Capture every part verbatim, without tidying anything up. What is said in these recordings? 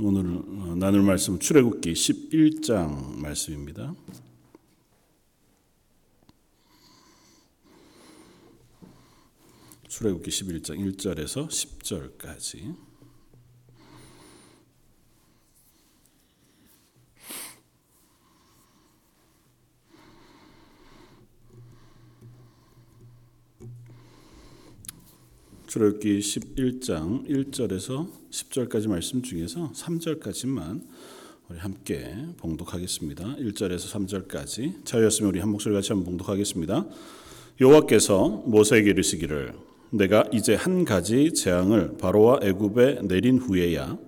오늘 나눌 말씀 출애굽기 십일 장 말씀입니다. 출애굽기 십일 장 일 절에서 십 절까지. 출애굽기 십일 장 일 절에서 십 절까지 말씀 중에서 삼 절까지만 우리 함께 봉독하겠습니다. 일 절에서 삼 절까지 자유였으면 우리 한 목소리 같이 한번 봉독하겠습니다. 여호와께서 모세에게 이르시기를 내가 이제 한 가지 재앙을 바로와 애굽에 내린 후에야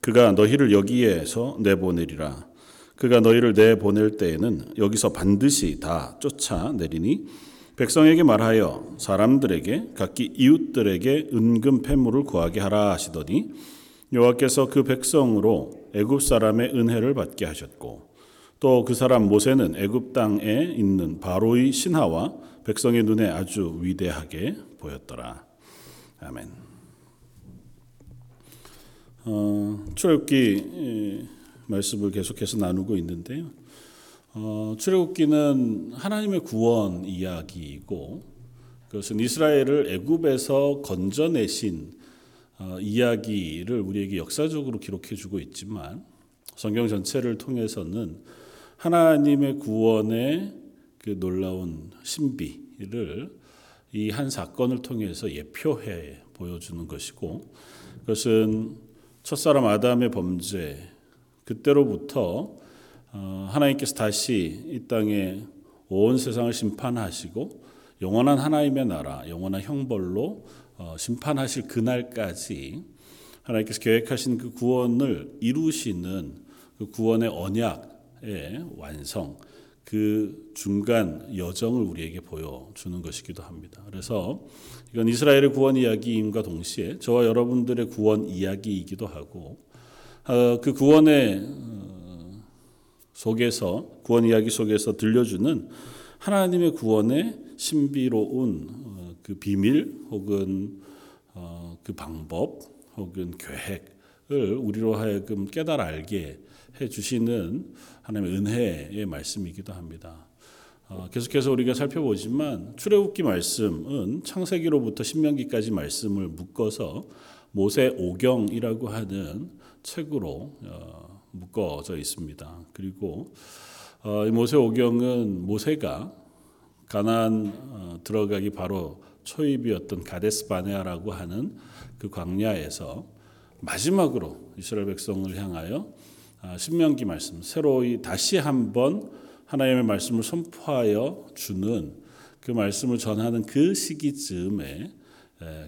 그가 너희를 여기에서 내보내리라. 그가 너희를 내보낼 때에는 여기서 반드시 다 쫓아내리니 백성에게 말하여 사람들에게 각기 이웃들에게 은금 폐물을 구하게 하라 하시더니 여호와께서 그 백성으로 애굽 사람의 은혜를 받게 하셨고 또 그 사람 모세는 애굽 땅에 있는 바로의 신하와 백성의 눈에 아주 위대하게 보였더라. 아멘. 어, 출애굽기 말씀을 계속해서 나누고 있는데요. 어, 출애굽기는 하나님의 구원 이야기이고 그것은 이스라엘을 애굽에서 건져내신 어, 이야기를 우리에게 역사적으로 기록해주고 있지만 성경 전체를 통해서는 하나님의 구원의 그 놀라운 신비를 이 한 사건을 통해서 예표해 보여주는 것이고 그것은 첫사람 아담의 범죄 그때로부터 어, 하나님께서 다시 이 땅에 온 세상을 심판하시고 영원한 하나님의 나라, 영원한 형벌로 어, 심판하실 그날까지 하나님께서 계획하신 그 구원을 이루시는 그 구원의 언약의 완성, 그 중간 여정을 우리에게 보여주는 것이기도 합니다. 그래서 이건 이스라엘의 구원 이야기임과 동시에 저와 여러분들의 구원 이야기이기도 하고 어, 그 구원의 어, 속에서 구원 이야기 속에서 들려주는 하나님의 구원의 신비로운 그 비밀 혹은 그 방법 혹은 계획을 우리로 하여금 깨달아 알게 해주시는 하나님의 은혜의 말씀이기도 합니다. 계속해서 우리가 살펴보지만 출애굽기 말씀은 창세기로부터 신명기까지 말씀을 묶어서 모세오경이라고 하는 책으로 묶어져 있습니다. 그리고 모세오경은 모세가 가나안 들어가기 바로 초입이었던 가데스 바네아라고 하는 그 광야에서 마지막으로 이스라엘 백성을 향하여 신명기 말씀, 새로이 다시 한번 하나님의 말씀을 선포하여 주는 그 말씀을 전하는 그 시기쯤에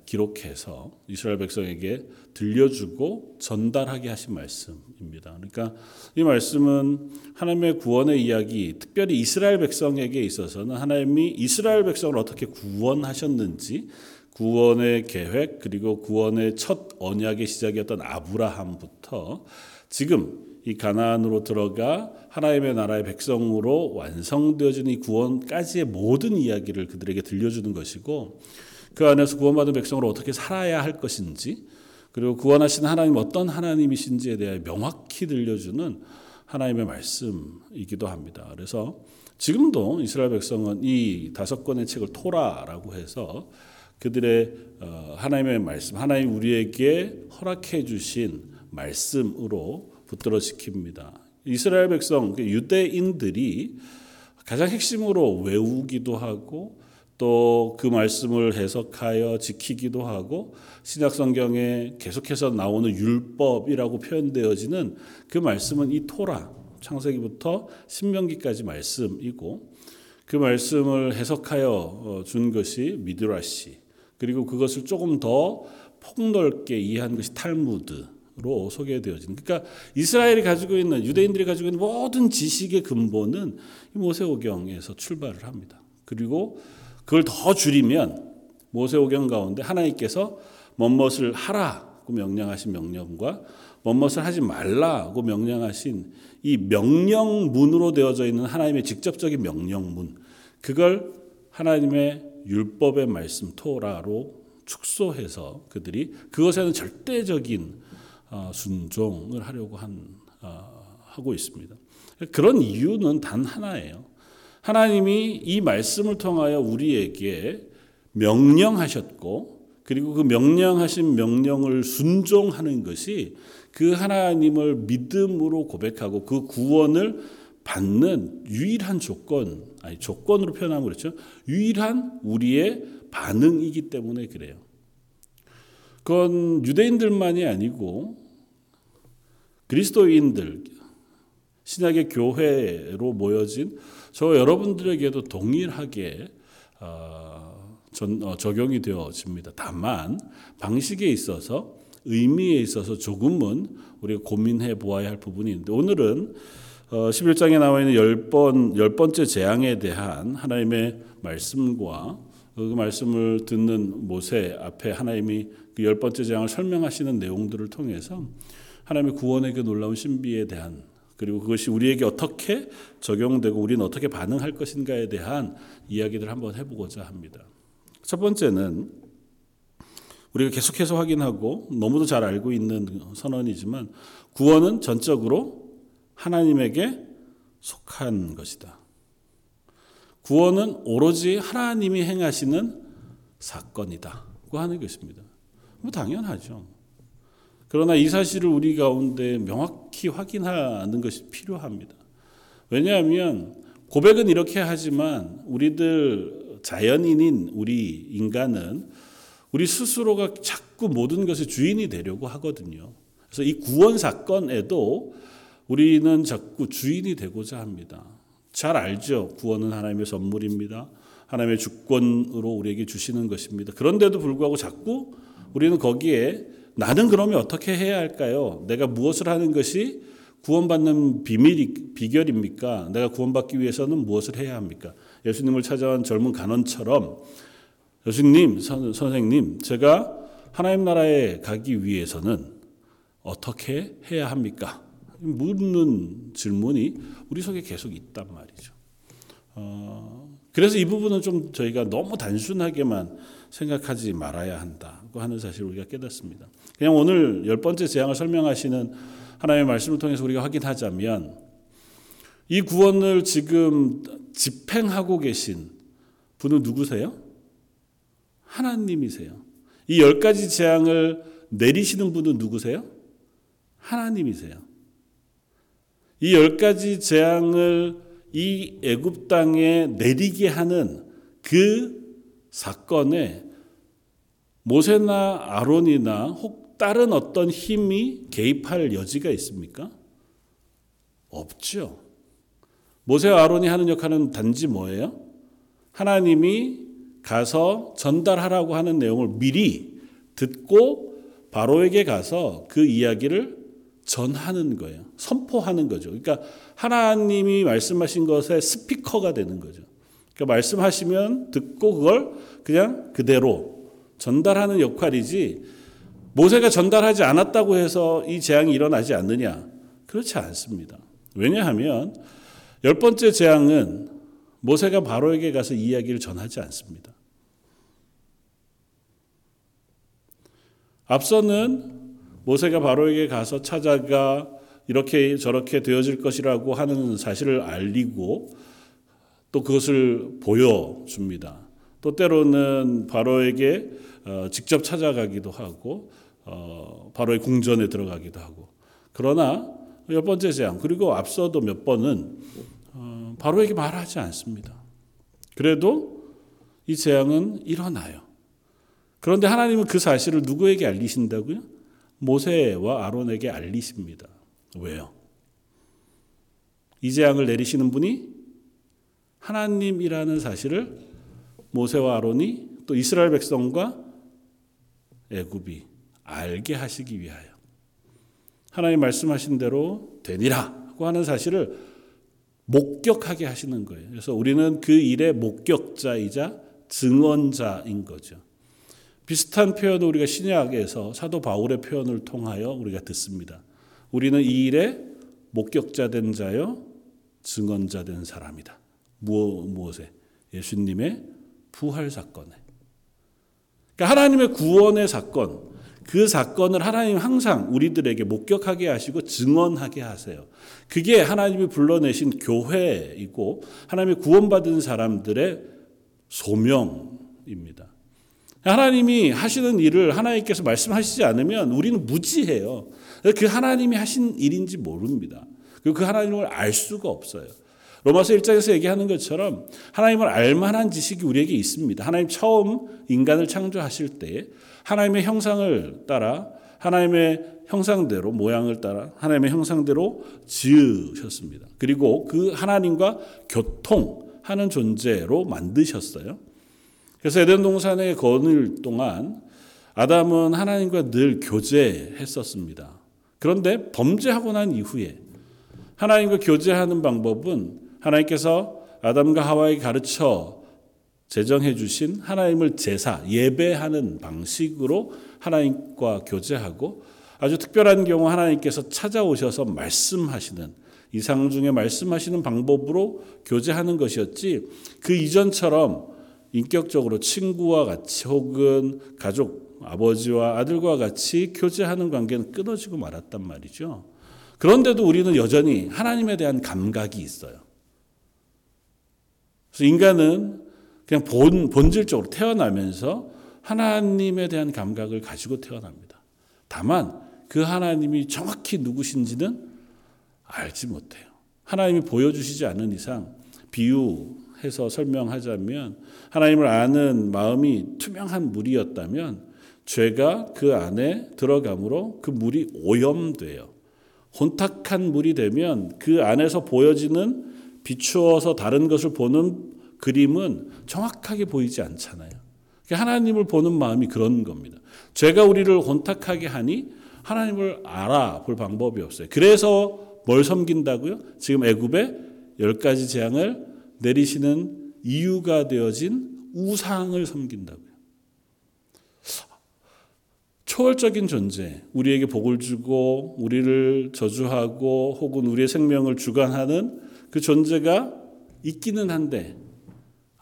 기록해서 이스라엘 백성에게 들려주고 전달하게 하신 말씀입니다. 그러니까 이 말씀은 하나님의 구원의 이야기, 특별히 이스라엘 백성에게 있어서는 하나님이 이스라엘 백성을 어떻게 구원하셨는지, 구원의 계획, 그리고 구원의 첫 언약의 시작이었던 아브라함부터 지금 이 가나안으로 들어가 하나님의 나라의 백성으로 완성되어지는 이 구원까지의 모든 이야기를 그들에게 들려주는 것이고 그 안에서 구원받은 백성으로 어떻게 살아야 할 것인지 그리고 구원하신 하나님 어떤 하나님이신지에 대해 명확히 들려주는 하나님의 말씀이기도 합니다. 그래서 지금도 이스라엘 백성은 이 다섯 권의 책을 토라라고 해서 그들의 하나님의 말씀, 하나님 우리에게 허락해 주신 말씀으로 붙들어 지킵니다. 이스라엘 백성, 유대인들이 가장 핵심으로 외우기도 하고 또 그 말씀을 해석하여 지키기도 하고 신약성경에 계속해서 나오는 율법이라고 표현되어지는 그 말씀은 이 토라, 창세기부터 신명기까지 말씀이고 그 말씀을 해석하여 준 것이 미드라시, 그리고 그것을 조금 더 폭넓게 이해한 것이 탈무드로 소개되어지는, 그러니까 이스라엘이 가지고 있는, 유대인들이 가지고 있는 모든 지식의 근본은 이 모세오경에서 출발을 합니다. 그리고 그걸 더 줄이면 모세오경 가운데 하나님께서 뭐뭇을 하라고 명령하신 명령과 뭐뭇을 하지 말라고 명령하신 이 명령문으로 되어져 있는 하나님의 직접적인 명령문, 그걸 하나님의 율법의 말씀 토라로 축소해서 그들이 그것에는 절대적인 순종을 하려고 한, 하고 있습니다. 그런 이유는 단 하나예요. 하나님이 이 말씀을 통하여 우리에게 명령하셨고, 그리고 그 명령하신 명령을 순종하는 것이 그 하나님을 믿음으로 고백하고 그 구원을 받는 유일한 조건, 아니 조건으로 표현하면 그렇죠. 유일한 우리의 반응이기 때문에 그래요. 그건 유대인들만이 아니고 그리스도인들, 신약의 교회로 모여진 저 여러분들에게도 동일하게 어, 전, 어, 적용이 되어집니다. 다만 방식에 있어서, 의미에 있어서 조금은 우리가 고민해 보아야 할 부분이 있는데, 오늘은 어, 십일 장에 나와 있는 열 번, 열 번째 재앙에 대한 하나님의 말씀과 그 말씀을 듣는 모세 앞에 하나님이 그 열 번째 재앙을 설명하시는 내용들을 통해서 하나님의 구원의 그 놀라운 신비에 대한, 그리고 그것이 우리에게 어떻게 적용되고 우리는 어떻게 반응할 것인가에 대한 이야기들을 한번 해보고자 합니다. 첫 번째는 우리가 계속해서 확인하고 너무도 잘 알고 있는 선언이지만, 구원은 전적으로 하나님에게 속한 것이다. 구원은 오로지 하나님이 행하시는 사건이다고 하는 것입니다. 뭐 당연하죠. 그러나 이 사실을 우리 가운데 명확히 확인하는 것이 필요합니다. 왜냐하면 고백은 이렇게 하지만 우리들 자연인인 우리 인간은 우리 스스로가 자꾸 모든 것의 주인이 되려고 하거든요. 그래서 이 구원 사건에도 우리는 자꾸 주인이 되고자 합니다. 잘 알죠. 구원은 하나님의 선물입니다. 하나님의 주권으로 우리에게 주시는 것입니다. 그런데도 불구하고 자꾸 우리는 거기에 나는 그러면 어떻게 해야 할까요? 내가 무엇을 하는 것이 구원받는 비밀이, 비결입니까? 내가 구원받기 위해서는 무엇을 해야 합니까? 예수님을 찾아온 젊은 간원처럼, 예수님, 선, 선생님, 제가 하나님 나라에 가기 위해서는 어떻게 해야 합니까? 묻는 질문이 우리 속에 계속 있단 말이죠. 어, 그래서 이 부분은 좀 저희가 너무 단순하게만 생각하지 말아야 한다고 하는 사실을 우리가 깨닫습니다. 그냥 오늘 열 번째 재앙을 설명하시는 하나님의 말씀을 통해서 우리가 확인하자면, 이 구원을 지금 집행하고 계신 분은 누구세요? 하나님이세요. 이 열 가지 재앙을 내리시는 분은 누구세요? 하나님이세요. 이 열 가지 재앙을 이 애굽 땅에 내리게 하는 그 사건에 모세나 아론이나 혹 다른 어떤 힘이 개입할 여지가 있습니까? 없죠. 모세와 아론이 하는 역할은 단지 뭐예요? 하나님이 가서 전달하라고 하는 내용을 미리 듣고 바로에게 가서 그 이야기를 전하는 거예요. 선포하는 거죠. 그러니까 하나님이 말씀하신 것의 스피커가 되는 거죠. 그러니까 말씀하시면 듣고 그걸 그냥 그대로 전달하는 역할이지, 모세가 전달하지 않았다고 해서 이 재앙이 일어나지 않느냐? 그렇지 않습니다. 왜냐하면 열 번째 재앙은 모세가 바로에게 가서 이야기를 전하지 않습니다. 앞서는 모세가 바로에게 가서 찾아가 이렇게 저렇게 되어질 것이라고 하는 사실을 알리고 또 그것을 보여줍니다. 또 때로는 바로에게 직접 찾아가기도 하고 바로의 궁전에 들어가기도 하고. 그러나 몇 번째 재앙, 그리고 앞서도 몇 번은 바로에게 말하지 않습니다. 그래도 이 재앙은 일어나요. 그런데 하나님은 그 사실을 누구에게 알리신다고요? 모세와 아론에게 알리십니다. 왜요? 이 재앙을 내리시는 분이 하나님이라는 사실을 모세와 아론이 또 이스라엘 백성과 애굽이 알게 하시기 위하여 하나님 말씀하신 대로 되니라고 하는 사실을 목격하게 하시는 거예요. 그래서 우리는 그 일의 목격자이자 증언자인 거죠. 비슷한 표현을 우리가 신약에서 사도 바울의 표현을 통하여 우리가 듣습니다. 우리는 이 일의 목격자 된 자요, 증언자 된 사람이다. 무엇에? 예수님의 부활 사건에. 그러니까 하나님의 구원의 사건, 그 사건을 하나님 항상 우리들에게 목격하게 하시고 증언하게 하세요. 그게 하나님이 불러내신 교회이고 하나님이 구원받은 사람들의 소명입니다. 하나님이 하시는 일을 하나님께서 말씀하시지 않으면 우리는 무지해요. 그 하나님이 하신 일인지 모릅니다. 그리고 그 하나님을 알 수가 없어요. 로마서 일 장에서 얘기하는 것처럼 하나님을 알만한 지식이 우리에게 있습니다. 하나님 처음 인간을 창조하실 때 하나님의 형상을 따라 하나님의 형상대로 모양을 따라 하나님의 형상대로 지으셨습니다. 그리고 그 하나님과 교통하는 존재로 만드셨어요. 그래서 에덴 동산에 거닐 동안 아담은 하나님과 늘 교제했었습니다. 그런데 범죄하고 난 이후에 하나님과 교제하는 방법은 하나님께서 아담과 하와에게 가르쳐 제정해 주신 하나님을 제사, 예배하는 방식으로 하나님과 교제하고 아주 특별한 경우 하나님께서 찾아오셔서 말씀하시는 이상 중에 말씀하시는 방법으로 교제하는 것이었지 그 이전처럼 인격적으로 친구와 같이 혹은 가족, 아버지와 아들과 같이 교제하는 관계는 끊어지고 말았단 말이죠. 그런데도 우리는 여전히 하나님에 대한 감각이 있어요. 그래서 인간은 그냥 본, 본질적으로 태어나면서 하나님에 대한 감각을 가지고 태어납니다. 다만 그 하나님이 정확히 누구신지는 알지 못해요. 하나님이 보여주시지 않는 이상 비유해서 설명하자면 하나님을 아는 마음이 투명한 물이었다면 죄가 그 안에 들어감으로 그 물이 오염돼요. 혼탁한 물이 되면 그 안에서 보여지는 비추어서 다른 것을 보는 그림은 정확하게 보이지 않잖아요. 하나님을 보는 마음이 그런 겁니다. 죄가 우리를 혼탁하게 하니 하나님을 알아볼 방법이 없어요. 그래서 뭘 섬긴다고요? 지금 애굽에 열 가지 재앙을 내리시는 이유가 되어진 우상을 섬긴다고요. 초월적인 존재, 우리에게 복을 주고 우리를 저주하고 혹은 우리의 생명을 주관하는 그 존재가 있기는 한데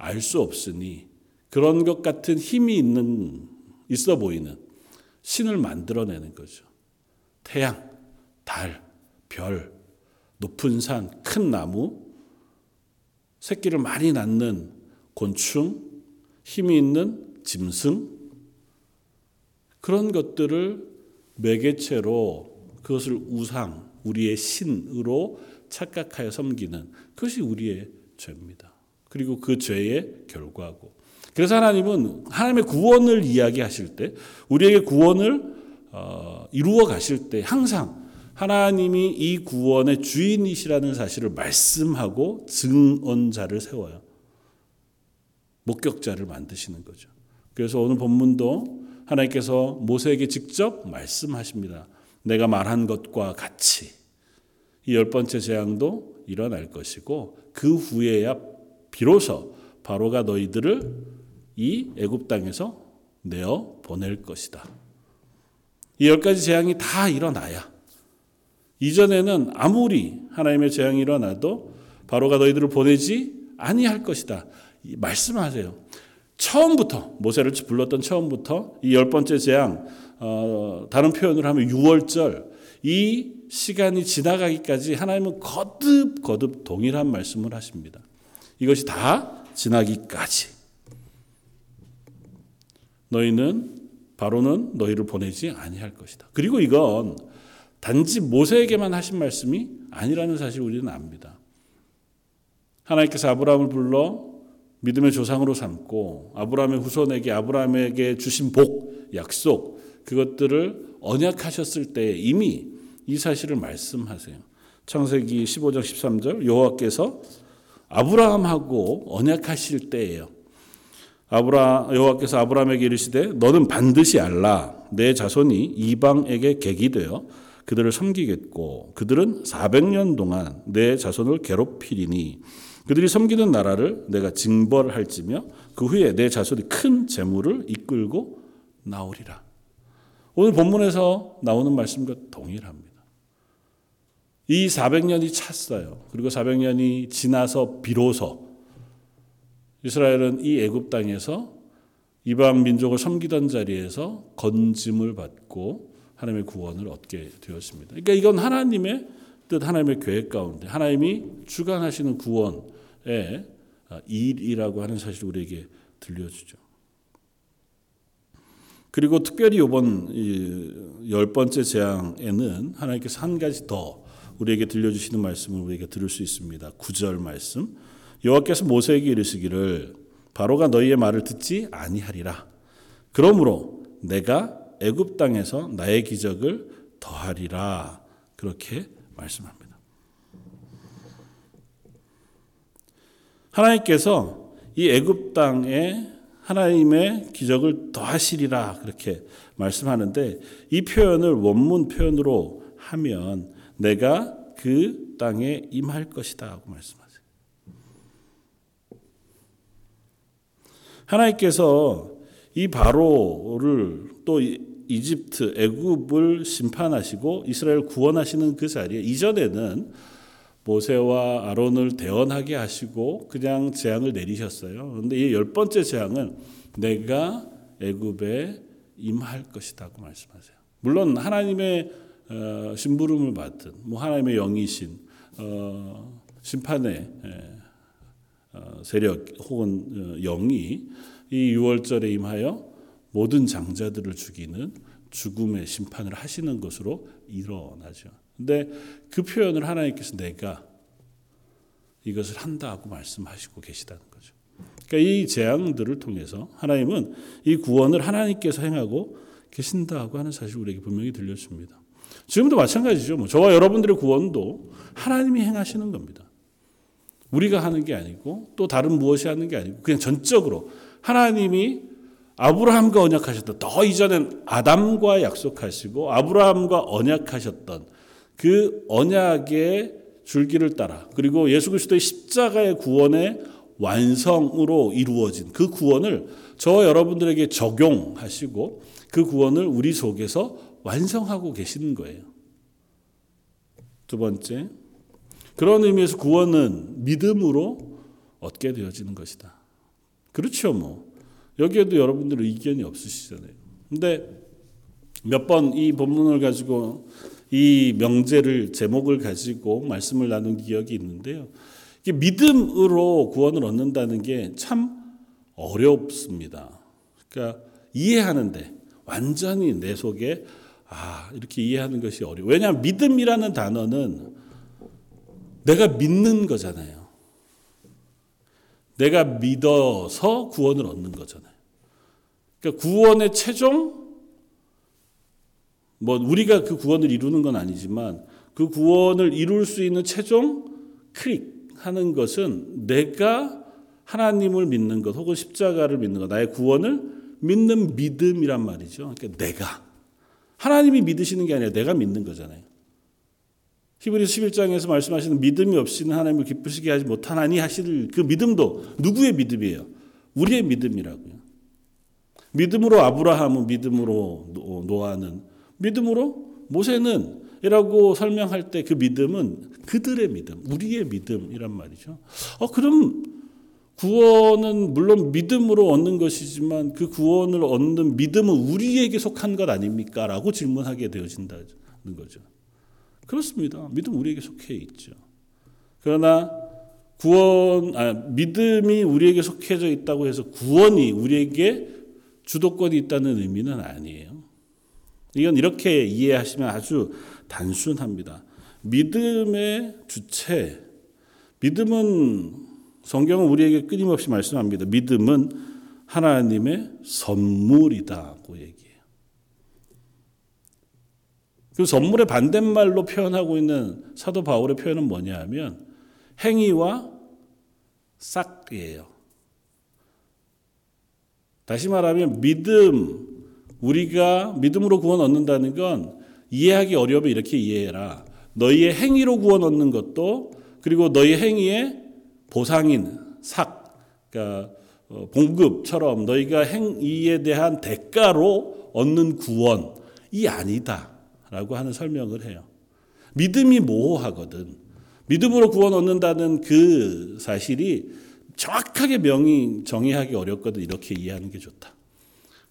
알 수 없으니 그런 것 같은 힘이 있는 있어 보이는 신을 만들어내는 거죠. 태양, 달, 별, 높은 산, 큰 나무, 새끼를 많이 낳는 곤충, 힘이 있는 짐승 그런 것들을 매개체로 그것을 우상, 우리의 신으로 착각하여 섬기는 그것이 우리의 죄입니다. 그리고 그 죄의 결과고. 그래서 하나님은 하나님의 구원을 이야기하실 때 우리에게 구원을 어, 이루어 가실 때 항상 하나님이 이 구원의 주인이시라는 사실을 말씀하고 증언자를 세워요. 목격자를 만드시는 거죠. 그래서 오늘 본문도 하나님께서 모세에게 직접 말씀하십니다. 내가 말한 것과 같이 이 열 번째 재앙도 일어날 것이고 그 후에야 비로소 바로가 너희들을 이 애굽 땅에서 내어 보낼 것이다. 이 열 가지 재앙이 다 일어나야 이전에는 아무리 하나님의 재앙이 일어나도 바로가 너희들을 보내지 아니할 것이다. 말씀하세요. 처음부터 모세를 불렀던 처음부터 이 열 번째 재앙 어, 다른 표현을 하면 유월절 이 시간이 지나가기까지 하나님은 거듭 거듭 동일한 말씀을 하십니다. 이것이 다 지나기까지 너희는 바로는 너희를 보내지 아니할 것이다. 그리고 이건 단지 모세에게만 하신 말씀이 아니라는 사실을 우리는 압니다. 하나님께서 아브라함을 불러 믿음의 조상으로 삼고 아브라함의 후손에게 아브라함에게 주신 복, 약속 그것들을 언약하셨을 때 이미 이 사실을 말씀하세요. 창세기 십오 장 십삼 절 여호와께서 아브라함하고 언약하실 때예요. 아브라, 여호와께서 아브라함에게 이르시되 너는 반드시 알라 내 자손이 이방에게 객이 되어 그들을 섬기겠고 그들은 사백 년 동안 내 자손을 괴롭히리니 그들이 섬기는 나라를 내가 징벌할지며 그 후에 내 자손이 큰 재물을 이끌고 나오리라. 오늘 본문에서 나오는 말씀과 동일합니다. 이 사백 년이 찼어요. 그리고 사백 년이 지나서 비로소 이스라엘은 이 애굽 땅에서 이방 민족을 섬기던 자리에서 건짐을 받고 하나님의 구원을 얻게 되었습니다. 그러니까 이건 하나님의 뜻, 하나님의 계획 가운데 하나님이 주관하시는 구원의 일이라고 하는 사실을 우리에게 들려주죠. 그리고 특별히 이번 열 번째 재앙에는 하나님께서 한 가지 더 우리에게 들려주시는 말씀을 우리에게 들을 수 있습니다. 구 절 말씀. 여호와께서 모세에게 이르시기를 바로가 너희의 말을 듣지 아니하리라. 그러므로 내가 애굽 땅에서 나의 기적을 더하리라. 그렇게 말씀합니다. 하나님께서 이 애굽 땅에 하나님의 기적을 더하시리라 그렇게 말씀하는데, 이 표현을 원문 표현으로 하면 내가 그 땅에 임할 것이다 하고 말씀하세요. 하나님께서 이 바로를 또 이집트 애굽을 심판하시고 이스라엘 구원하시는 그 자리에 이전에는 모세와 아론을 대언하게 하시고 그냥 재앙을 내리셨어요. 그런데 이 열 번째 재앙은 내가 애굽에 임할 것이라고 말씀하세요. 물론 하나님의 어, 심부름을 맡은 뭐 하나님의 영이신 어, 심판의 에, 어, 세력 혹은 어, 영이 이 유월절에 임하여 모든 장자들을 죽이는 죽음의 심판을 하시는 것으로 일어나죠. 근데 그 표현을 하나님께서 내가 이것을 한다고 말씀하시고 계시다는 거죠. 그러니까 이 재앙들을 통해서 하나님은 이 구원을 하나님께서 행하고 계신다고 하는 사실을 우리에게 분명히 들려줍니다. 지금도 마찬가지죠. 뭐 저와 여러분들의 구원도 하나님이 행하시는 겁니다. 우리가 하는 게 아니고 또 다른 무엇이 하는 게 아니고 그냥 전적으로 하나님이 아브라함과 언약하셨던, 더 이전엔 아담과 약속하시고 아브라함과 언약하셨던 그 언약의 줄기를 따라, 그리고 예수 그리스도의 십자가의 구원의 완성으로 이루어진 그 구원을 저와 여러분들에게 적용하시고 그 구원을 우리 속에서 완성하고 계시는 거예요. 두 번째, 그런 의미에서 구원은 믿음으로 얻게 되어지는 것이다. 그렇죠. 뭐 여기에도 여러분들 의견이 없으시잖아요. 근데 몇 번 이 본문을 가지고 이 명제를 제목을 가지고 말씀을 나눈 기억이 있는데요. 이게 믿음으로 구원을 얻는다는 게 참 어렵습니다. 그러니까 이해하는데 완전히 내 속에 아 이렇게 이해하는 것이 어려워요. 왜냐하면 믿음이라는 단어는 내가 믿는 거잖아요. 내가 믿어서 구원을 얻는 거잖아요. 그러니까 구원의 최종 뭐 우리가 그 구원을 이루는 건 아니지만 그 구원을 이룰 수 있는 최종 클릭하는 것은 내가 하나님을 믿는 것 혹은 십자가를 믿는 것, 나의 구원을 믿는 믿음이란 말이죠. 그러니까 내가 하나님이 믿으시는 게 아니라 내가 믿는 거잖아요. 히브리서 십일 장에서 말씀하시는 믿음이 없이는 하나님을 기쁘시게 하지 못하나니 하실 그 믿음도 누구의 믿음이에요? 우리의 믿음이라고요. 믿음으로 아브라함은, 믿음으로 노아는, 믿음으로 모세는 이라고 설명할 때 그 믿음은 그들의 믿음, 우리의 믿음이란 말이죠. 어, 그럼 구원은 물론 믿음으로 얻는 것이지만 그 구원을 얻는 믿음은 우리에게 속한 것 아닙니까? 라고 질문하게 되어진다는 거죠. 그렇습니다. 믿음은 우리에게 속해 있죠. 그러나 구원, 아, 믿음이 우리에게 속해져 있다고 해서 구원이 우리에게 주도권이 있다는 의미는 아니에요. 이건 이렇게 이해하시면 아주 단순합니다. 믿음의 주체, 믿음은 성경은 우리에게 끊임없이 말씀합니다. 믿음은 하나님의 선물이다고 얘기해요. 그 선물의 반대말로 표현하고 있는 사도 바울의 표현은 뭐냐 하면 행위와 싹이에요. 다시 말하면 믿음, 우리가 믿음으로 구원 얻는다는 건 이해하기 어려우면 이렇게 이해해라. 너희의 행위로 구원 얻는 것도, 그리고 너희의 행위의 보상인 삭, 그러니까 봉급처럼 너희가 행위에 대한 대가로 얻는 구원이 아니다라고 하는 설명을 해요. 믿음이 모호하거든. 믿음으로 구원 얻는다는 그 사실이 정확하게 명의 정의하기 어렵거든. 이렇게 이해하는 게 좋다.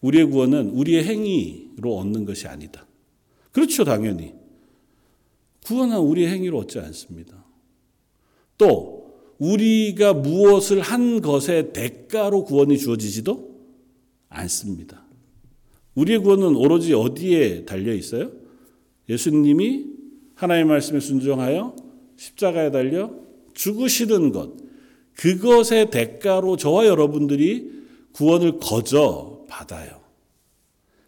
우리의 구원은 우리의 행위로 얻는 것이 아니다. 그렇죠, 당연히. 구원은 우리의 행위로 얻지 않습니다. 또 우리가 무엇을 한 것의 대가로 구원이 주어지지도 않습니다. 우리의 구원은 오로지 어디에 달려 있어요? 예수님이 하나님의 말씀에 순종하여 십자가에 달려 죽으시는 것, 그것의 대가로 저와 여러분들이 구원을 거저 받아요.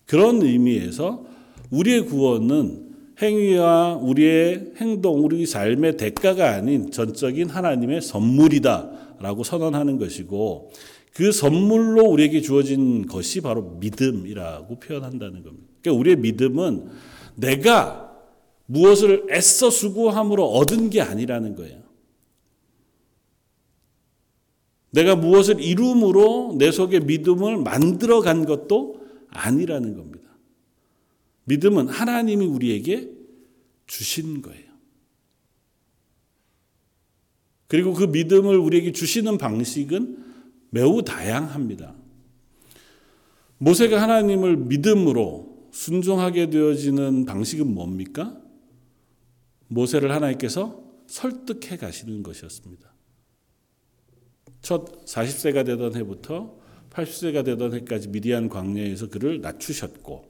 그런 의미에서 우리의 구원은 행위와 우리의 행동, 우리 삶의 대가가 아닌 전적인 하나님의 선물이다라고 선언하는 것이고, 그 선물로 우리에게 주어진 것이 바로 믿음이라고 표현한다는 겁니다. 그러니까 우리의 믿음은 내가 무엇을 애써 수고함으로 얻은 게 아니라는 거예요. 내가 무엇을 이룸으로 내 속에 믿음을 만들어 간 것도 아니라는 겁니다. 믿음은 하나님이 우리에게 주신 거예요. 그리고 그 믿음을 우리에게 주시는 방식은 매우 다양합니다. 모세가 하나님을 믿음으로 순종하게 되어지는 방식은 뭡니까? 모세를 하나님께서 설득해 가시는 것이었습니다. 첫 사십 세가 되던 해부터 팔십 세가 되던 해까지 미디안 광야에서 그를 낮추셨고,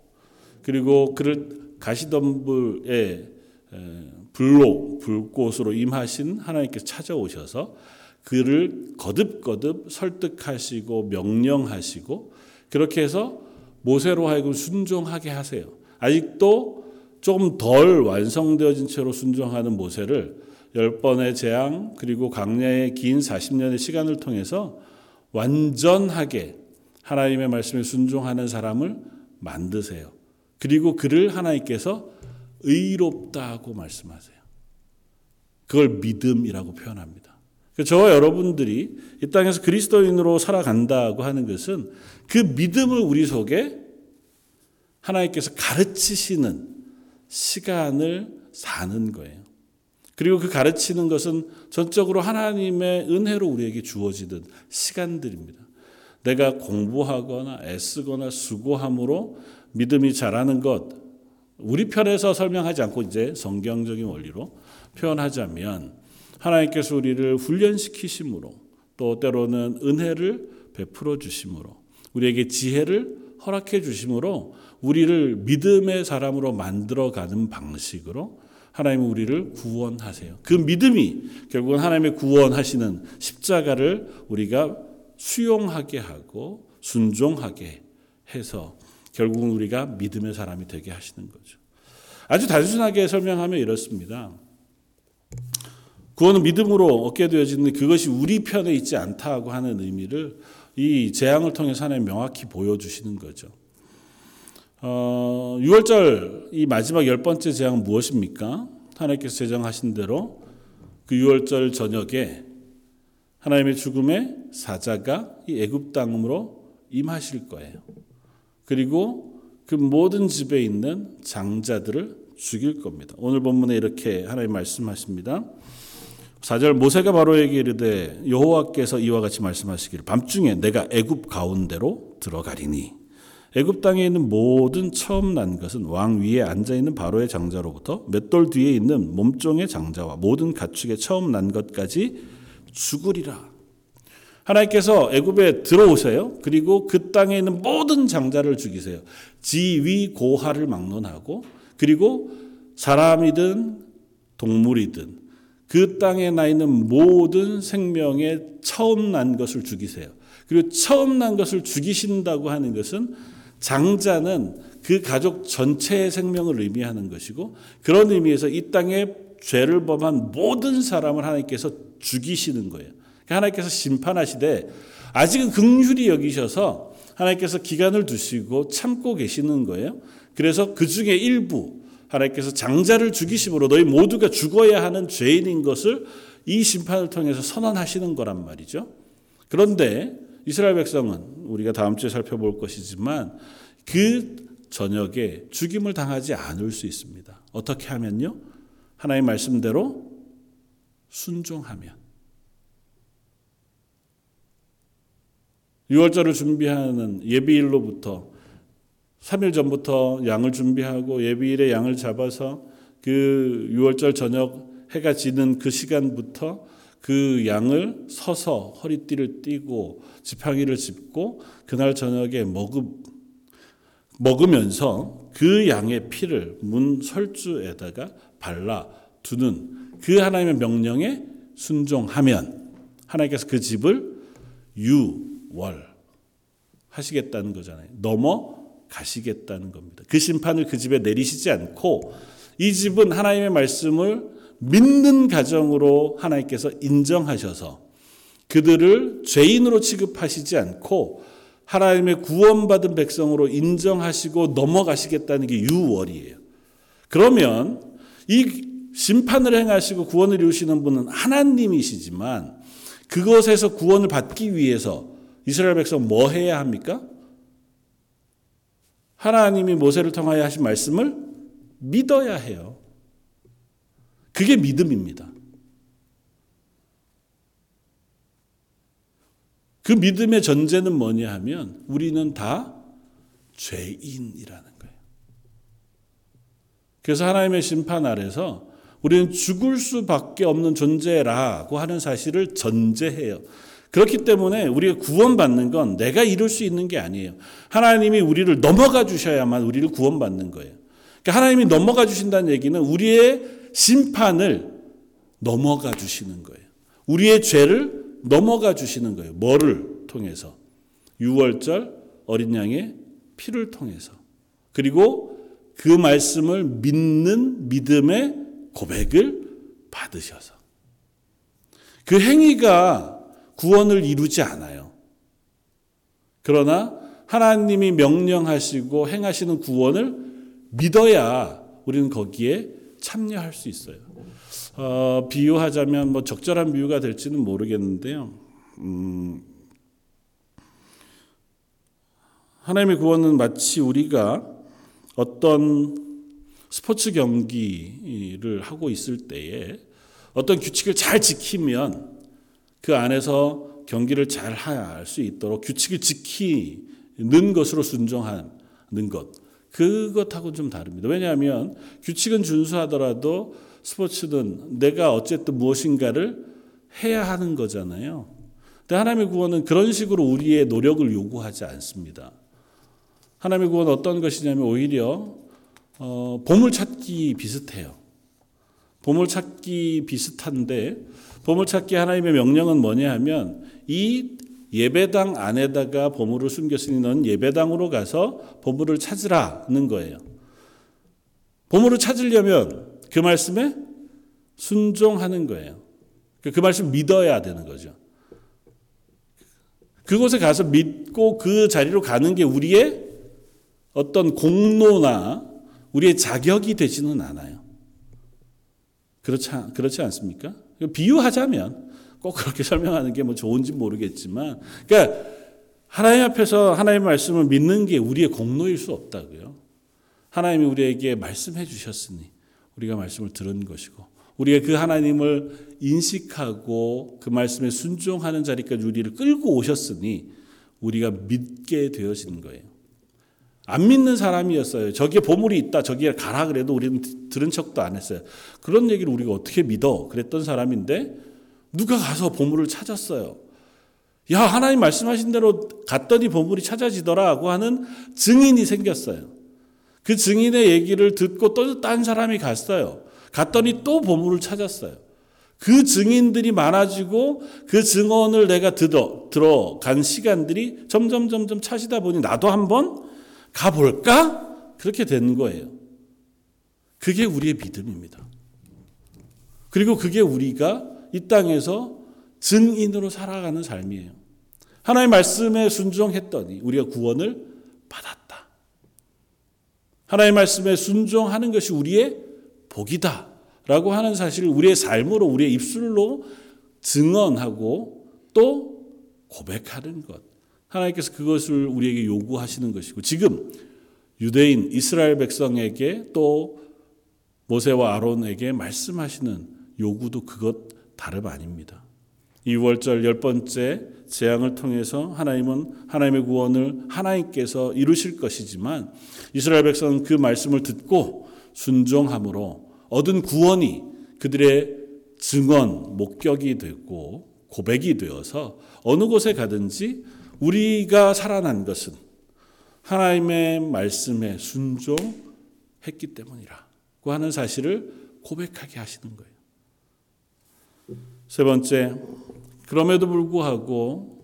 그리고 그를 가시덤불에 불로 불꽃으로 임하신 하나님께서 찾아오셔서 그를 거듭거듭 설득하시고 명령하시고, 그렇게 해서 모세로 하여금 순종하게 하세요. 아직도 조금 덜 완성되어진 채로 순종하는 모세를 열 번의 재앙, 그리고 광야의 긴 사십 년의 시간을 통해서 완전하게 하나님의 말씀에 순종하는 사람을 만드세요. 그리고 그를 하나님께서 의롭다고 말씀하세요. 그걸 믿음이라고 표현합니다. 저와 여러분들이 이 땅에서 그리스도인으로 살아간다고 하는 것은 그 믿음을 우리 속에 하나님께서 가르치시는 시간을 사는 거예요. 그리고 그 가르치는 것은 전적으로 하나님의 은혜로 우리에게 주어지는 시간들입니다. 내가 공부하거나 애쓰거나 수고함으로 믿음이 자라는 것, 우리 편에서 설명하지 않고 이제 성경적인 원리로 표현하자면, 하나님께서 우리를 훈련시키심으로, 또 때로는 은혜를 베풀어 주심으로, 우리에게 지혜를 허락해 주심으로 우리를 믿음의 사람으로 만들어가는 방식으로 하나님은 우리를 구원하세요. 그 믿음이 결국은 하나님의 구원하시는 십자가를 우리가 수용하게 하고 순종하게 해서 결국은 우리가 믿음의 사람이 되게 하시는 거죠. 아주 단순하게 설명하면 이렇습니다. 구원은 믿음으로 얻게 되어지는 그것이 우리 편에 있지 않다고 하는 의미를 이 재앙을 통해서 하나님 명확히 보여주시는 거죠. 어, 유월절 이 마지막 열 번째 재앙은 무엇입니까? 하나님께서 제정하신 대로 그 유월절 저녁에 하나님의 죽음의 사자가 이 애굽 땅으로 임하실 거예요. 그리고 그 모든 집에 있는 장자들을 죽일 겁니다. 오늘 본문에 이렇게 하나님 말씀하십니다. 사 절 모세가 바로에게 이르되 여호와께서 이와 같이 말씀하시기를 밤중에 내가 애굽 가운데로 들어가리니 애굽 땅에 있는 모든 처음 난 것은 왕 위에 앉아있는 바로의 장자로부터 맷돌 뒤에 있는 몸종의 장자와 모든 가축의 처음 난 것까지 죽으리라. 하나님께서 애굽에 들어오세요. 그리고 그 땅에 있는 모든 장자를 죽이세요. 지위고하를 막론하고, 그리고 사람이든 동물이든 그 땅에 나 있는 모든 생명의 처음 난 것을 죽이세요. 그리고 처음 난 것을 죽이신다고 하는 것은 장자는 그 가족 전체의 생명을 의미하는 것이고, 그런 의미에서 이 땅에 죄를 범한 모든 사람을 하나님께서 죽이시는 거예요. 하나님께서 심판하시되 아직은 긍휼히 여기셔서 하나님께서 기간을 두시고 참고 계시는 거예요. 그래서 그 중에 일부 하나님께서 장자를 죽이심으로 너희 모두가 죽어야 하는 죄인인 것을 이 심판을 통해서 선언하시는 거란 말이죠. 그런데 이스라엘 백성은 우리가 다음 주에 살펴볼 것이지만 그 저녁에 죽임을 당하지 않을 수 있습니다. 어떻게 하면요? 하나님 말씀대로 순종하면. 유월절을 준비하는 예비일로부터 삼 일 전부터 양을 준비하고 예비일에 양을 잡아서 그 유월절 저녁 해가 지는 그 시간부터 그 양을 서서 허리띠를 띠고 지팡이를 짚고 그날 저녁에 먹음, 먹으면서 그 양의 피를 문 설주에다가 발라두는 그 하나님의 명령에 순종하면 하나님께서 그 집을 유월 하시겠다는 거잖아요. 넘어가시겠다는 겁니다. 그 심판을 그 집에 내리시지 않고 이 집은 하나님의 말씀을 믿는 가정으로 하나님께서 인정하셔서 그들을 죄인으로 취급하시지 않고 하나님의 구원받은 백성으로 인정하시고 넘어가시겠다는 게 유월이에요. 그러면 이 심판을 행하시고 구원을 이루시는 분은 하나님이시지만 그것에서 구원을 받기 위해서 이스라엘 백성 뭐 해야 합니까? 하나님이 모세를 통하여 하신 말씀을 믿어야 해요. 그게 믿음입니다. 그 믿음의 전제는 뭐냐 하면 우리는 다 죄인이라는 거예요. 그래서 하나님의 심판 아래서 우리는 죽을 수밖에 없는 존재라고 하는 사실을 전제해요. 그렇기 때문에 우리가 구원받는 건 내가 이룰 수 있는 게 아니에요. 하나님이 우리를 넘어가 주셔야만 우리를 구원받는 거예요. 그러니까 하나님이 넘어가 주신다는 얘기는 우리의 심판을 넘어가 주시는 거예요. 우리의 죄를 넘어가 주시는 거예요. 뭐를 통해서? 유월절 어린 양의 피를 통해서. 그리고 그 말씀을 믿는 믿음의 고백을 받으셔서. 그 행위가 구원을 이루지 않아요. 그러나 하나님이 명령하시고 행하시는 구원을 믿어야 우리는 거기에 참여할 수 있어요. 어, 비유하자면 뭐 적절한 비유가 될지는 모르겠는데요. 음, 하나님의 구원은 마치 우리가 어떤 스포츠 경기를 하고 있을 때에 어떤 규칙을 잘 지키면 그 안에서 경기를 잘 할 수 있도록 규칙을 지키는 것으로 순종하는 것. 그것하고는 좀 다릅니다. 왜냐하면 규칙은 준수하더라도 스포츠는 내가 어쨌든 무엇인가를 해야 하는 거잖아요. 근데 하나님의 구원은 그런 식으로 우리의 노력을 요구하지 않습니다. 하나님의 구원은 어떤 것이냐면 오히려 어, 보물찾기 비슷해요. 보물찾기 비슷한데 보물찾기 하나님의 명령은 뭐냐 하면 이 예배당 안에다가 보물을 숨겼으니 너는 예배당으로 가서 보물을 찾으라는 거예요. 보물을 찾으려면 그 말씀에 순종하는 거예요. 그 말씀 믿어야 되는 거죠. 그곳에 가서 믿고 그 자리로 가는 게 우리의 어떤 공로나 우리의 자격이 되지는 않아요. 그렇지, 그렇지 않습니까? 비유하자면 꼭 그렇게 설명하는 게 뭐 좋은지 모르겠지만, 그러니까 하나님 앞에서 하나님의 말씀을 믿는 게 우리의 공로일 수 없다고요. 하나님이 우리에게 말씀해 주셨으니 우리가 말씀을 들은 것이고, 우리가 그 하나님을 인식하고 그 말씀에 순종하는 자리까지 우리를 끌고 오셨으니 우리가 믿게 되어진 거예요. 안 믿는 사람이었어요. 저기에 보물이 있다. 저기에 가라 그래도 우리는 들은 척도 안 했어요. 그런 얘기를 우리가 어떻게 믿어? 그랬던 사람인데 누가 가서 보물을 찾았어요. 야, 하나님 말씀하신 대로 갔더니 보물이 찾아지더라고 하는 증인이 생겼어요. 그 증인의 얘기를 듣고 또 딴 사람이 갔어요. 갔더니 또 보물을 찾았어요. 그 증인들이 많아지고 그 증언을 내가 들어, 들어간 시간들이 점점 점점 차시다 보니 나도 한번 가볼까? 그렇게 된 거예요. 그게 우리의 믿음입니다. 그리고 그게 우리가 이 땅에서 증인으로 살아가는 삶이에요. 하나님의 말씀에 순종했더니 우리가 구원을 받았다. 하나님의 말씀에 순종하는 것이 우리의 복이다 라고 하는 사실을 우리의 삶으로 우리의 입술로 증언하고 또 고백하는 것. 하나님께서 그것을 우리에게 요구하시는 것이고, 지금 유대인 이스라엘 백성에게 또 모세와 아론에게 말씀하시는 요구도 그것 다름 아닙니다. 유월절 열 번째 재앙을 통해서 하나님은 하나님의 구원을 하나님께서 이루실 것이지만 이스라엘 백성은 그 말씀을 듣고 순종함으로 얻은 구원이 그들의 증언, 목격이 되고 고백이 되어서 어느 곳에 가든지 우리가 살아난 것은 하나님의 말씀에 순종했기 때문이라고 하는 사실을 고백하게 하시는 거예요. 세 번째, 그럼에도 불구하고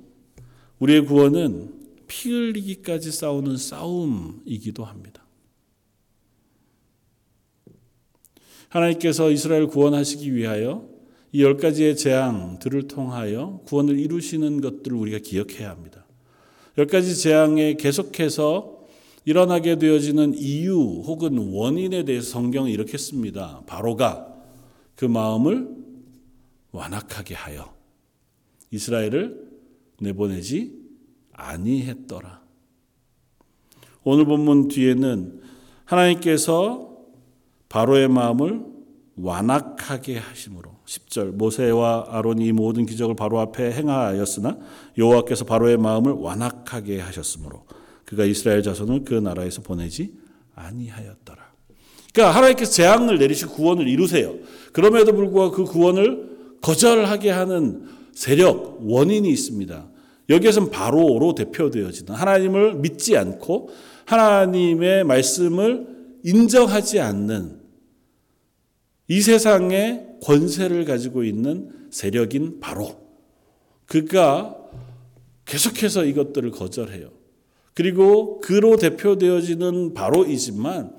우리의 구원은 피 흘리기까지 싸우는 싸움이기도 합니다. 하나님께서 이스라엘 구원하시기 위하여 이 열 가지의 재앙들을 통하여 구원을 이루시는 것들을 우리가 기억해야 합니다. 열 가지 재앙에 계속해서 일어나게 되어지는 이유 혹은 원인에 대해서 성경은 이렇게 씁니다. 바로가 그 마음을 완악하게 하여 이스라엘을 내보내지 아니했더라. 오늘 본문 뒤에는 하나님께서 바로의 마음을 완악하게 하심으로 십 절 모세와 아론이 모든 기적을 바로 앞에 행하였으나 여호와께서 바로의 마음을 완악하게 하셨으므로 그가 이스라엘 자손을 그 나라에서 보내지 아니하였더라. 그러니까 하나님께서 재앙을 내리시고 구원을 이루세요. 그럼에도 불구하고 그 구원을 거절하게 하는 세력, 원인이 있습니다. 여기에서는 바로로 대표되어지는 하나님을 믿지 않고 하나님의 말씀을 인정하지 않는 이 세상의 권세를 가지고 있는 세력인 바로, 그가 계속해서 이것들을 거절해요. 그리고 그로 대표되어지는 바로이지만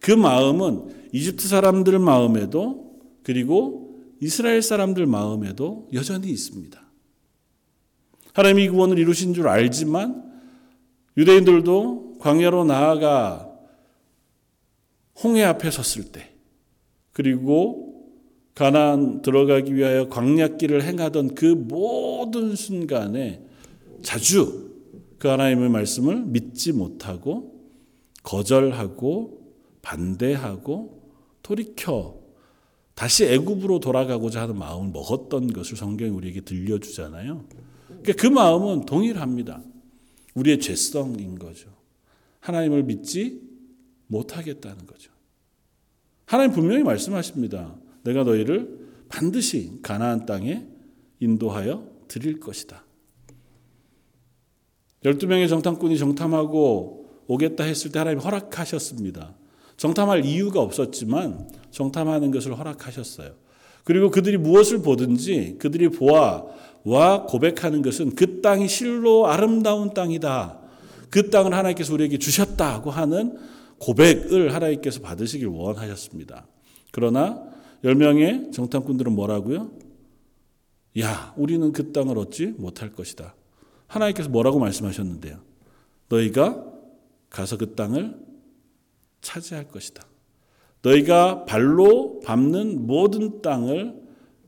그 마음은 이집트 사람들 마음에도 그리고 이스라엘 사람들 마음에도 여전히 있습니다. 하나님이 구원을 이루신 줄 알지만 유대인들도 광야로 나아가 홍해 앞에 섰을 때, 그리고 가나안 들어가기 위하여 광야길을 행하던 그 모든 순간에 자주 그 하나님의 말씀을 믿지 못하고 거절하고 반대하고 돌이켜 다시 애굽으로 돌아가고자 하는 마음을 먹었던 것을 성경이 우리에게 들려주잖아요. 그러니까 그 마음은 동일합니다. 우리의 죄성인 거죠. 하나님을 믿지 못하겠다는 거죠. 하나님 분명히 말씀하십니다. 내가 너희를 반드시 가나안 땅에 인도하여 드릴 것이다. 열두 명의 정탐꾼이 정탐하고 오겠다 했을 때 하나님이 허락하셨습니다. 정탐할 이유가 없었지만 정탐하는 것을 허락하셨어요. 그리고 그들이 무엇을 보든지 그들이 보아와 고백하는 것은 그 땅이 실로 아름다운 땅이다. 그 땅을 하나님께서 우리에게 주셨다고 하는 고백을 하나님께서 받으시길 원하셨습니다. 그러나 열 명의 정탐꾼들은 뭐라고요? 야, 우리는 그 땅을 얻지 못할 것이다. 하나님께서 뭐라고 말씀하셨는데요? 너희가 가서 그 땅을 차지할 것이다. 너희가 발로 밟는 모든 땅을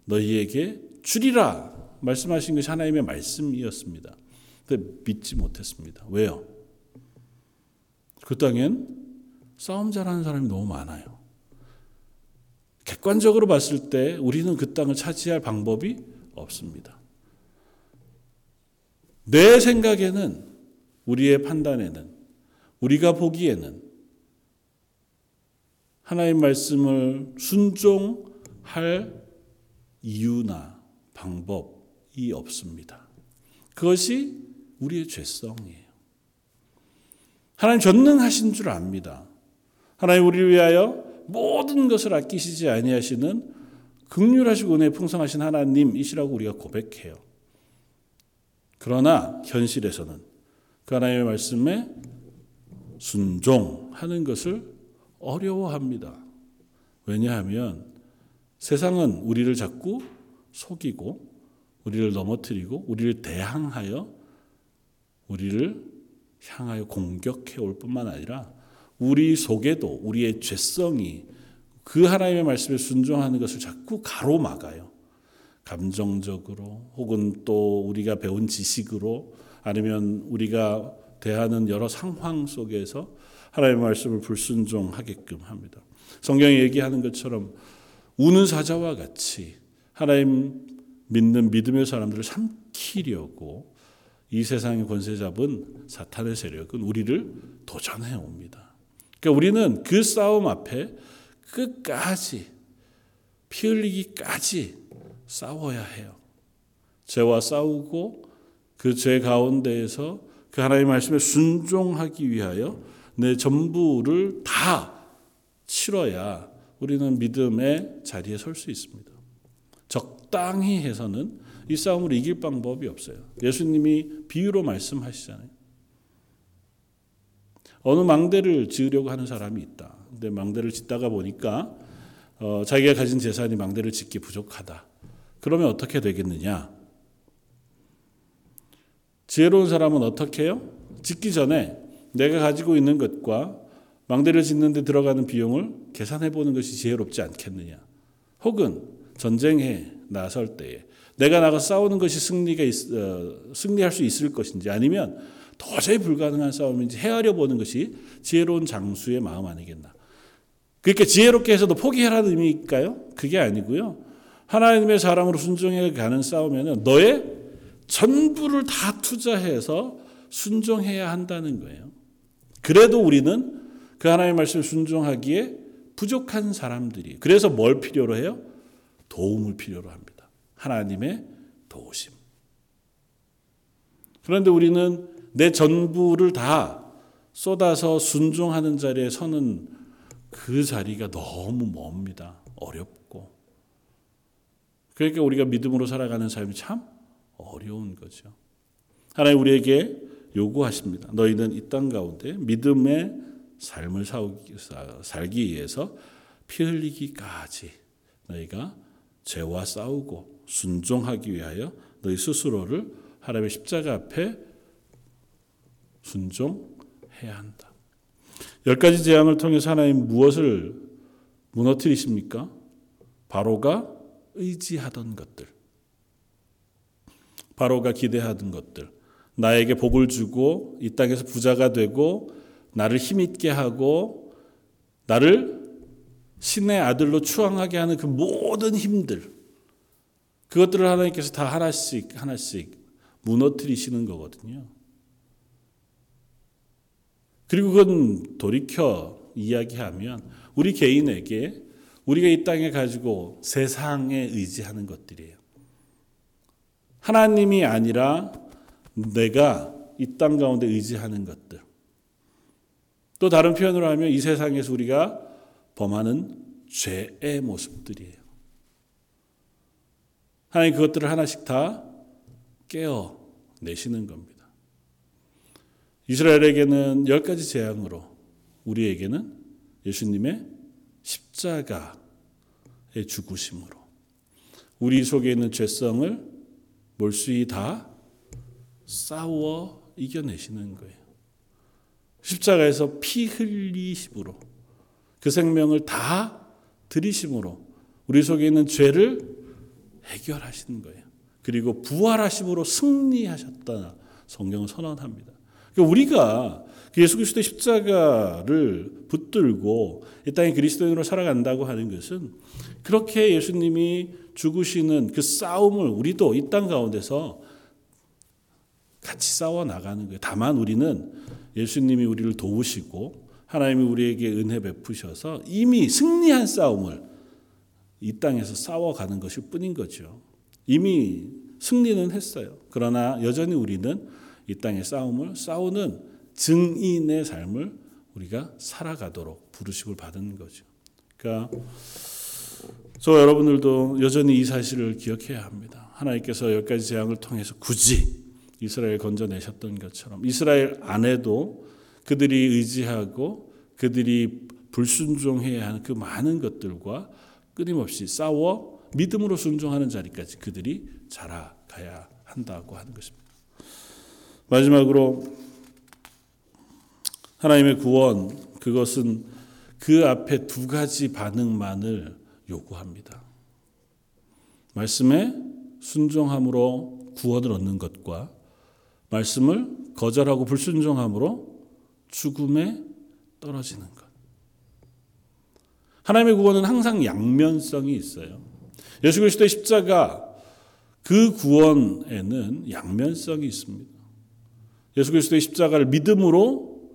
너희에게 주리라 말씀하신 것이 하나님의 말씀이었습니다. 근데 믿지 못했습니다. 왜요? 그 땅엔 싸움 잘하는 사람이 너무 많아요. 객관적으로 봤을 때 우리는 그 땅을 차지할 방법이 없습니다. 내 생각에는, 우리의 판단에는, 우리가 보기에는 하나님 말씀을 순종할 이유나 방법이 없습니다. 그것이 우리의 죄성이에요. 하나님 전능하신 줄 압니다. 하나님 우리를 위하여 모든 것을 아끼시지 아니하시는 긍휼하시고 은혜 풍성하신 하나님이시라고 우리가 고백해요. 그러나 현실에서는 그 하나님의 말씀에 순종하는 것을 어려워합니다. 왜냐하면 세상은 우리를 자꾸 속이고 우리를 넘어뜨리고 우리를 대항하여 우리를 향하여 공격해 올 뿐만 아니라 우리 속에도 우리의 죄성이 그 하나님의 말씀에 순종하는 것을 자꾸 가로막아요. 감정적으로 혹은 또 우리가 배운 지식으로 아니면 우리가 대하는 여러 상황 속에서 하나님의 말씀을 불순종하게끔 합니다. 성경이 얘기하는 것처럼 우는 사자와 같이 하나님 믿는 믿음의 사람들을 삼키려고 이 세상의 권세 잡은 사탄의 세력은 우리를 도전해 옵니다. 그러니까 우리는 그 싸움 앞에 끝까지 피 흘리기까지 싸워야 해요. 죄와 싸우고 그 죄 가운데에서 그 하나님의 말씀에 순종하기 위하여 내 전부를 다 치러야 우리는 믿음의 자리에 설 수 있습니다. 적당히 해서는 이 싸움을 이길 방법이 없어요. 예수님이 비유로 말씀하시잖아요. 어느 망대를 지으려고 하는 사람이 있다. 근데 망대를 짓다가 보니까 어, 자기가 가진 재산이 망대를 짓기 부족하다. 그러면 어떻게 되겠느냐? 지혜로운 사람은 어떻게 해요? 짓기 전에 내가 가지고 있는 것과 망대를 짓는 데 들어가는 비용을 계산해 보는 것이 지혜롭지 않겠느냐? 혹은 전쟁에 나설 때에 내가 나가 싸우는 것이 승리가 있, 어, 승리할 수 있을 것인지 아니면 도저히 불가능한 싸움인지 헤아려 보는 것이 지혜로운 장수의 마음 아니겠나? 그렇게 지혜롭게 해서도 포기하라는 의미일까요? 그게 아니고요. 하나님의 사람으로 순종해 가는 싸움에는 너의 전부를 다 투자해서 순종해야 한다는 거예요. 그래도 우리는 그 하나님의 말씀을 순종하기에 부족한 사람들이 그래서 뭘 필요로 해요? 도움을 필요로 합니다. 하나님의 도우심. 그런데 우리는 내 전부를 다 쏟아서 순종하는 자리에 서는 그 자리가 너무 멉니다. 어렵고. 그러니까 우리가 믿음으로 살아가는 삶이 참 어려운 거죠. 하나님 우리에게 요구하십니다. 너희는 이 땅 가운데 믿음의 삶을 살기 위해서 피 흘리기까지 너희가 죄와 싸우고 순종하기 위하여 너희 스스로를 하나님의 십자가 앞에 순종해야 한다. 열 가지 재앙을 통해서 하나님 무엇을 무너뜨리십니까? 바로가 의지하던 것들, 바로가 기대하던 것들, 나에게 복을 주고 이 땅에서 부자가 되고 나를 힘있게 하고 나를 신의 아들로 추앙하게 하는 그 모든 힘들, 그것들을 하나님께서 다 하나씩 하나씩 무너뜨리시는 거거든요. 그리고 그건 돌이켜 이야기하면 우리 개인에게 우리가 이 땅에 가지고 세상에 의지하는 것들이에요. 하나님이 아니라 내가 이 땅 가운데 의지하는 것들. 또 다른 표현으로 하면 이 세상에서 우리가 범하는 죄의 모습들이에요. 하나님 그것들을 하나씩 다 깨어내시는 겁니다. 이스라엘에게는 열 가지 재앙으로 우리에게는 예수님의 십자가의 죽으심으로 우리 속에 있는 죄성을 몰수이 다 싸워 이겨내시는 거예요. 십자가에서 피 흘리심으로 그 생명을 다 들이심으로 우리 속에 있는 죄를 해결하시는 거예요. 그리고 부활하심으로 승리하셨다 성경은 선언합니다. 그러니까 우리가 예수 그리스도의 십자가를 붙들고 이 땅에 그리스도인으로 살아간다고 하는 것은 그렇게 예수님이 죽으시는 그 싸움을 우리도 이 땅 가운데서 같이 싸워 나가는 거예요. 다만 우리는 예수님이 우리를 도우시고 하나님이 우리에게 은혜 베푸셔서 이미 승리한 싸움을 이 땅에서 싸워가는 것일 뿐인 거죠. 이미 승리는 했어요. 그러나 여전히 우리는 이 땅의 싸움을 싸우는 증인의 삶을 우리가 살아가도록 부르심을 받은 거죠. 그러니까 저 여러분들도 여전히 이 사실을 기억해야 합니다. 하나님께서 열 가지 재앙을 통해서 굳이 이스라엘 건져내셨던 것처럼 이스라엘 안에도 그들이 의지하고 그들이 불순종해야 하는 그 많은 것들과 끊임없이 싸워 믿음으로 순종하는 자리까지 그들이 자라가야 한다고 하는 것입니다. 마지막으로 하나님의 구원, 그것은 그 앞에 두 가지 반응만을 요구합니다. 말씀에 순종함으로 구원을 얻는 것과 말씀을 거절하고 불순종함으로 죽음에 떨어지는 것. 하나님의 구원은 항상 양면성이 있어요. 예수 그리스도의 십자가 그 구원에는 양면성이 있습니다. 예수 그리스도의 십자가를 믿음으로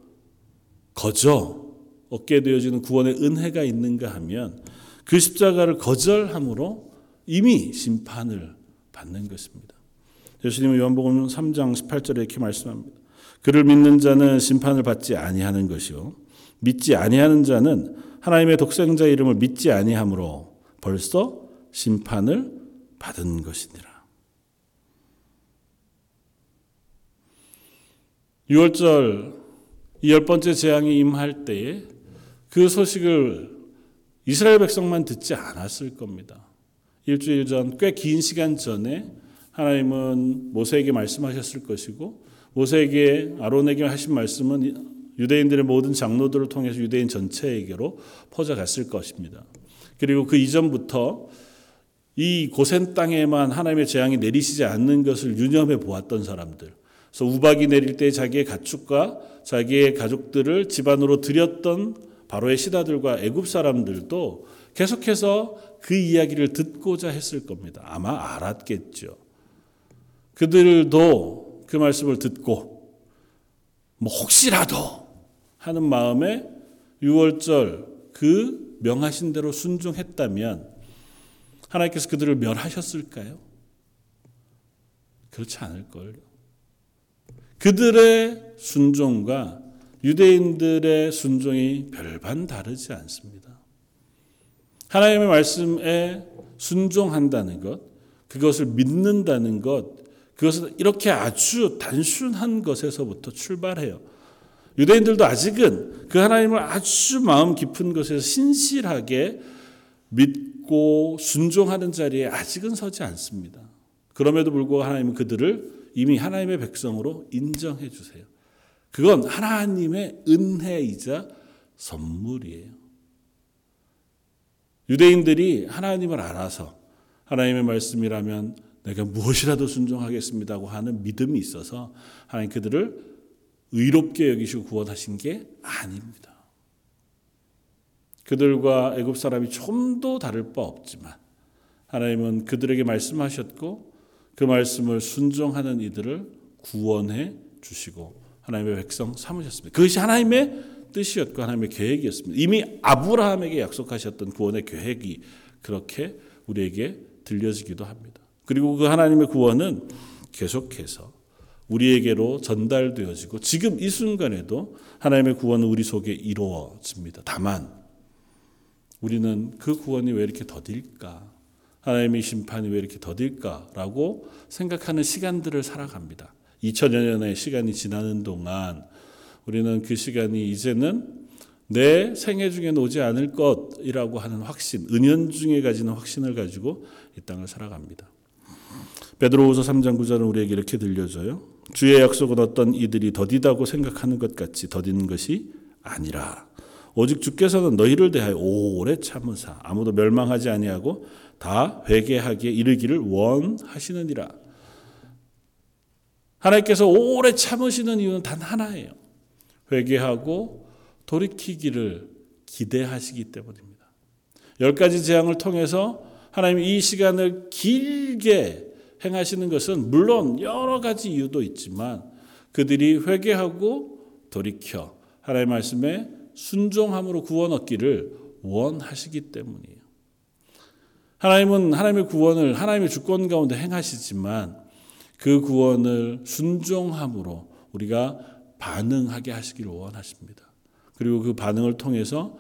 거저 얻게 되어지는 구원의 은혜가 있는가 하면 그 십자가를 거절함으로 이미 심판을 받는 것입니다. 예수님은 요한복음 삼 장 십팔 절에 이렇게 말씀합니다. 그를 믿는 자는 심판을 받지 아니하는 것이요 믿지 아니하는 자는 하나님의 독생자 이름을 믿지 아니함으로 벌써 심판을 받은 것이니라. 유월절 이 열 번째 재앙이 임할 때에 그 소식을 이스라엘 백성만 듣지 않았을 겁니다. 일주일 전, 꽤 긴 시간 전에 하나님은 모세에게 말씀하셨을 것이고, 모세에게, 아론에게 하신 말씀은 유대인들의 모든 장로들을 통해서 유대인 전체에게로 퍼져갔을 것입니다. 그리고 그 이전부터 이 고센 땅에만 하나님의 재앙이 내리시지 않는 것을 유념해 보았던 사람들, 그래서 우박이 내릴 때 자기의 가축과 자기의 가족들을 집안으로 들였던 바로의 시다들과 애굽 사람들도 계속해서 그 이야기를 듣고자 했을 겁니다. 아마 알았겠죠. 그들도 그 말씀을 듣고 뭐 혹시라도 하는 마음에 유월절 그 명하신 대로 순종했다면 하나님께서 그들을 멸하셨을까요? 그렇지 않을걸요. 그들의 순종과 유대인들의 순종이 별반 다르지 않습니다. 하나님의 말씀에 순종한다는 것, 그것을 믿는다는 것, 그것은 이렇게 아주 단순한 것에서부터 출발해요. 유대인들도 아직은 그 하나님을 아주 마음 깊은 것에서 신실하게 믿고 순종하는 자리에 아직은 서지 않습니다. 그럼에도 불구하고 하나님은 그들을 이미 하나님의 백성으로 인정해 주세요. 그건 하나님의 은혜이자 선물이에요. 유대인들이 하나님을 알아서 하나님의 말씀이라면 내가 무엇이라도 순종하겠습니다고 하는 믿음이 있어서 하나님 그들을 의롭게 여기시고 구원하신 게 아닙니다. 그들과 애굽 사람이 좀도 다를 바 없지만 하나님은 그들에게 말씀하셨고 그 말씀을 순종하는 이들을 구원해 주시고 하나님의 백성 삼으셨습니다. 그것이 하나님의 뜻이었고 하나님의 계획이었습니다. 이미 아브라함에게 약속하셨던 구원의 계획이 그렇게 우리에게 들려지기도 합니다. 그리고 그 하나님의 구원은 계속해서 우리에게로 전달되어지고 지금 이 순간에도 하나님의 구원은 우리 속에 이루어집니다. 다만 우리는 그 구원이 왜 이렇게 더딜까? 하나님의 심판이 왜 이렇게 더딜까라고 생각하는 시간들을 살아갑니다. 이천여 년의 시간이 지나는 동안 우리는 그 시간이 이제는 내 생애 중에는 오지 않을 것이라고 하는 확신, 은연 중에 가지는 확신을 가지고 이 땅을 살아갑니다. 베드로후서 삼 장 구 절은 우리에게 이렇게 들려줘요. 주의 약속은 어떤 이들이 더디다고 생각하는 것 같이 더디는 것이 아니라 오직 주께서는 너희를 대하여 오래 참으사 아무도 멸망하지 아니하고 다 회개하기에 이르기를 원하시느니라. 하나님께서 오래 참으시는 이유는 단 하나예요. 회개하고 돌이키기를 기대하시기 때문입니다. 열 가지 재앙을 통해서 하나님이 이 시간을 길게 행하시는 것은 물론 여러 가지 이유도 있지만 그들이 회개하고 돌이켜 하나님의 말씀에 순종함으로 구원 얻기를 원하시기 때문이에요. 하나님은 하나님의 구원을 하나님의 주권 가운데 행하시지만 그 구원을 순종함으로 우리가 반응하게 하시기를 원하십니다. 그리고 그 반응을 통해서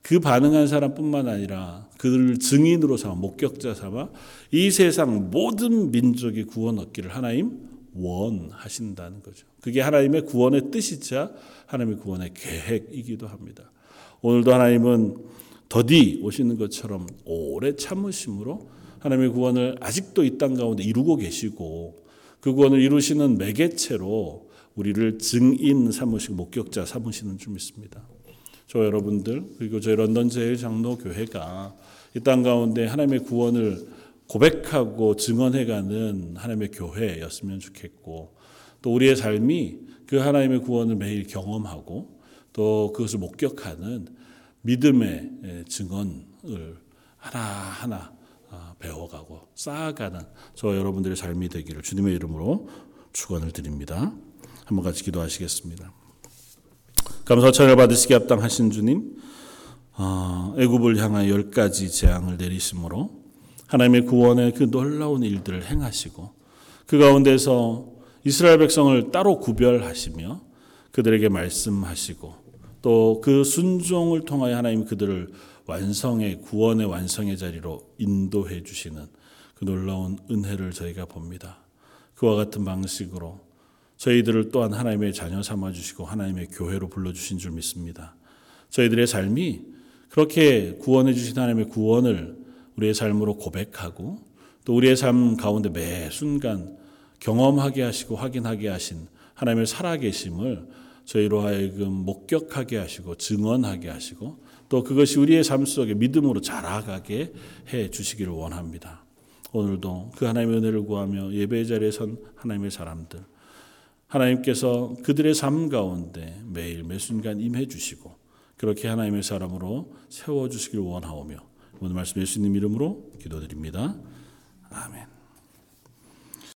그 반응한 사람뿐만 아니라 그를 증인으로 삼아, 목격자 삼아 이 세상 모든 민족이 구원 얻기를 하나님 원하신다는 거죠. 그게 하나님의 구원의 뜻이자 하나님의 구원의 계획이기도 합니다. 오늘도 하나님은 더디 오시는 것처럼 오래 참으심으로 하나님의 구원을 아직도 이 땅 가운데 이루고 계시고 그 구원을 이루시는 매개체로 우리를 증인 삼으시고 목격자 삼으시는 줄 믿습니다. 저 여러분들 그리고 저희 런던 제일 장로교회가 이 땅 가운데 하나님의 구원을 고백하고 증언해가는 하나님의 교회였으면 좋겠고 또 우리의 삶이 그 하나님의 구원을 매일 경험하고 또 그것을 목격하는 믿음의 증언을 하나하나 배워가고 쌓아가는 저와 여러분들의 삶이 되기를 주님의 이름으로 축원을 드립니다. 한번 같이 기도하시겠습니다. 감사와 찬양을 받으시기 합당하신 주님, 애굽을 향한 열 가지 재앙을 내리심으로 하나님의 구원의 그 놀라운 일들을 행하시고 그 가운데서 이스라엘 백성을 따로 구별하시며 그들에게 말씀하시고 또 그 순종을 통하여 하나님 그들을 완성의 구원의 완성의 자리로 인도해 주시는 그 놀라운 은혜를 저희가 봅니다. 그와 같은 방식으로 저희들을 또한 하나님의 자녀 삼아주시고 하나님의 교회로 불러주신 줄 믿습니다. 저희들의 삶이 그렇게 구원해 주신 하나님의 구원을 우리의 삶으로 고백하고 또 우리의 삶 가운데 매 순간 경험하게 하시고 확인하게 하신 하나님의 살아계심을 저희로 하여금 목격하게 하시고 증언하게 하시고 또 그것이 우리의 삶 속에 믿음으로 자라가게 해 주시기를 원합니다. 오늘도 그 하나님의 은혜를 구하며 예배의 자리에 선 하나님의 사람들, 하나님께서 그들의 삶 가운데 매일 매순간 임해 주시고 그렇게 하나님의 사람으로 세워주시기를 원하오며 오늘 말씀 예수님 이름으로 기도드립니다. 아멘.